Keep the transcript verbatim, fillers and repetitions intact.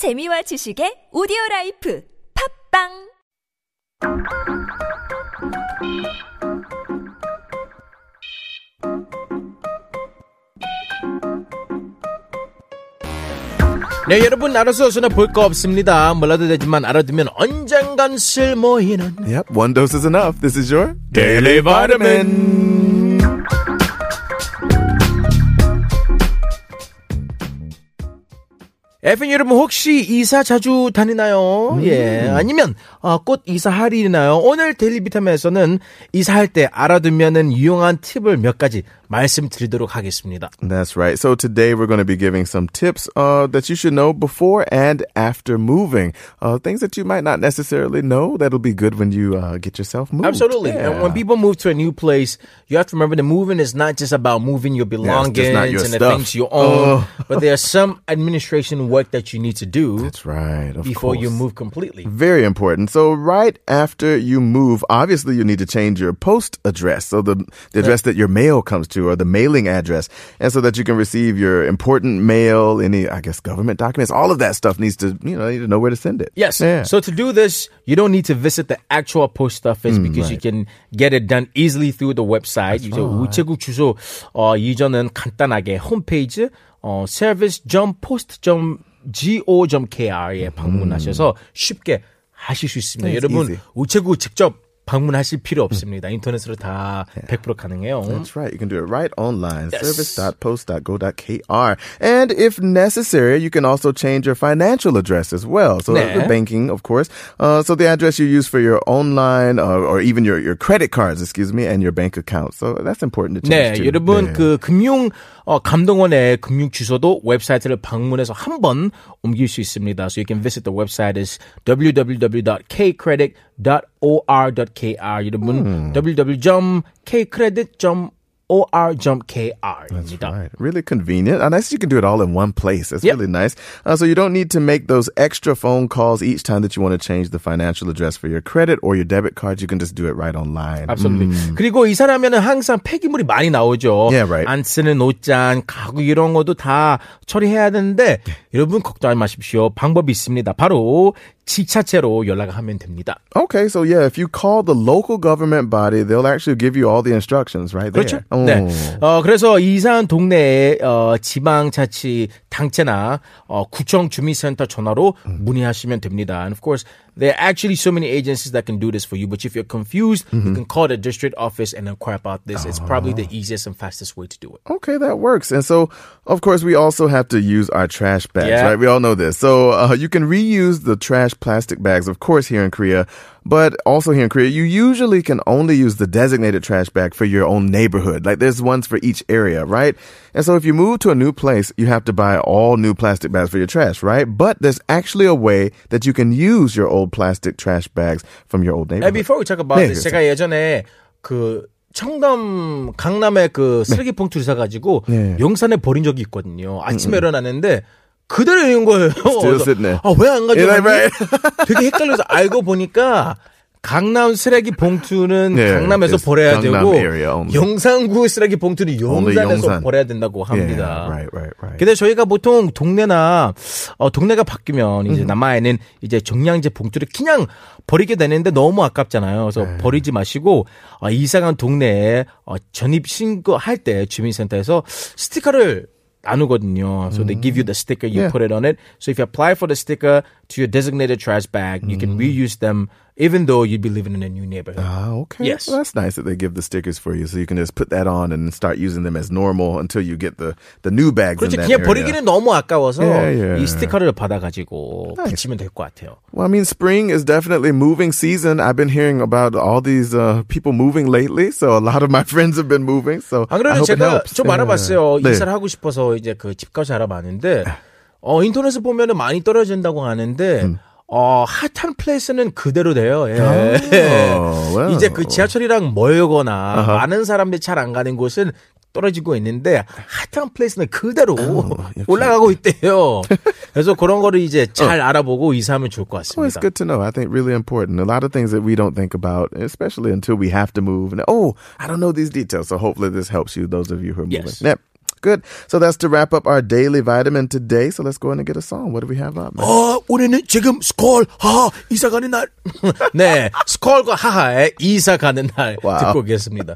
재미와 지식의 오디오라이프 팝빵! 네, 여러분 알아서 손에 볼 거 없습니다. 몰라도 되지만 알아두면 언젠간 쓸모 있는. Yep, one dose is enough. This is your Daily Vitamin. 에프엔 여러분 혹시 이사 자주 다니나요? 음. 예, 아니면 아, 꽃 이사하리나요? 오늘 데일리 비타민에서는 이사할 때 알아두면은 유용한 팁을 몇 가지 말씀드리도록 하겠습니다. That's right. So today we're going to be giving some tips uh, that you should know before and after moving. Uh, things that you might not necessarily know that'll be good when you uh, get yourself moved. Absolutely. Yeah. And when people move to a new place, you have to remember that moving is not just about moving your belongings yeah, your and stuff. the things you own, oh. but there's some administration work that you need to do. That's right. Of before course. you move completely. Very important. So right after you move, obviously you need to change your post address. So the, the address that your mail comes to, or the mailing address, and so that you can receive your important mail, any, I guess, government documents, all of that stuff needs to, you know, you need to know where to send it. Yes. Yeah. So to do this, you don't need to visit the actual post office mm, because right. you can get it done easily through the website. 이제 우체국 주소 어, 이전은 간단하게 홈페이지 어, 서비스 점 포스트 점 지오 점 케이알에 방문하셔서 mm. 쉽게 하실 수 있습니다. That's 여러분 easy. 우체국 직접 방문하실 필요 없습니다. 인터넷으로 다 one hundred percent 가능해요. That's right. You can do it right online. Yes. service dot post dot go dot k r. And if necessary, you can also change your financial address as well. So 네. the banking, of course. Uh, so the address you use for your online uh, or even your, your credit cards, excuse me, and your bank account. So that's important to change 네, too. 여러분, 네. 그 금융 어, 감독원의 금융 주소도 웹사이트를 방문해서 한 번 옮길 수 있습니다. So you can visit the website is double-u double-u double-u dot k credit dot or dot k r. 여러분, mm. double-u double-u double-u dot k credit dot or dot k r. That's right. Really convenient. And I guess you can do it all in one place. It's yep. really nice. Uh, so you don't need to make those extra phone calls each time that you want to change the financial address for your credit or your debit card. You can just do it right online. Absolutely. Mm. 그리고 이사하면은 항상 폐기물이 많이 나오죠. Yeah, right. 안 쓰는 옷장, 가구 이런 것도 다 처리해야 되는데 여러분 걱정하지 마십시오. 방법이 있습니다. 바로 지자체로 연락하면 됩니다. Okay, so yeah, if you call the local government body, they'll actually give you all the instructions right there. 그렇죠. Oh. 네. 어, 그래서 이사한 동네의 어, 지방자치 당체나 어, 구청 주민센터 전화로 mm. 문의하시면 됩니다. And of course, there are actually so many agencies that can do this for you. But if you're confused, mm-hmm. you can call the district office and inquire about this. Oh. It's probably the easiest and fastest way to do it. Okay, that works. And so, of course, we also have to use our trash bags, yeah. right? We all know this. So uh, you can reuse the trash plastic bags, of course, here in Korea. But also here in Korea, you usually can only use the designated trash bag for your own neighborhood. Like there's ones for each area, right? And so if you move to a new place, you have to buy all new plastic bags for your trash, right? But there's actually a way that you can use your old plastic trash bags from your old neighborhood. And before we talk about 네, this, 제가 예전에 그 청담 강남에 그 쓰레기 봉투를 사가지고 네. 용산에 버린 적이 있거든요. 아침에 음음. 일어났는데 그대로 있는 거예요. 아, 왜 안 가져갔니? 되게 헷갈려서 알고 보니까 강남 쓰레기 봉투는 yeah, 강남에서 버려야 강남 되고 용산구 쓰레기 봉투는 용산에서 용산. 버려야 된다고 합니다. Yeah, right, right, right. 근데 저희가 보통 동네나 어, 동네가 바뀌면 이제 mm-hmm. 남아있는 이제 종량제 봉투를 그냥 버리게 되는데 너무 아깝잖아요. 그래서 yeah. 버리지 마시고 어, 이사간 동네에 어, 전입 신고할 때 주민센터에서 스티커를 나누거든요. So they give you the sticker, you yeah. put it on it. So if you apply for the sticker to your designated trash bag, you can reuse them even though you'd be living in a new neighborhood. Ah, okay. Yes. Well, that's nice that they give the stickers for you so you can just put that on and start using them as normal until you get the, the new bags 그렇지, in that area. 그냥 버리기는 너무 아까워서 yeah, yeah. 이 스티커를 받아가지고 nice. 붙이면 될 것 같아요. Well, I mean, spring is definitely moving season. I've been hearing about all these uh, people moving lately, so a lot of my friends have been moving, so 안 그래도 I hope 제가 it helps. 좀 알아봤어요. Yeah. 이사를 하고 싶어서 이제 그 집까지 알아봤는데 어, 인터넷에 보면은 많이 떨어진다고 하는데 음. 어, 핫한 플레이스는 그대로 돼요. 예. Oh, well. 이제 그 지하철이랑 멀거나 uh-huh. 많은 사람들이 잘 안 가는 곳은 떨어지고 있는데 핫한 플레이스는 그대로 oh, 올라가고 있대요. 그래서 그런 거를 이제 잘 알아보고 이사하면 좋을 것 같습니다. Oh, it's good to know. I think really important. A lot of things that we don't think about, especially until we have to move. And, oh, I don't know these details. So hopefully this helps you, those of you who are moving. Yes. Yep. Good. So that's to wrap up our daily vitamin today. So let's go in and get a song. What do we have up? Man? 어, 우리는 지금 스콜 하하 이사가는 날. 네, 스콜과 하하의 이사가는 날 wow. 듣고 계십니다.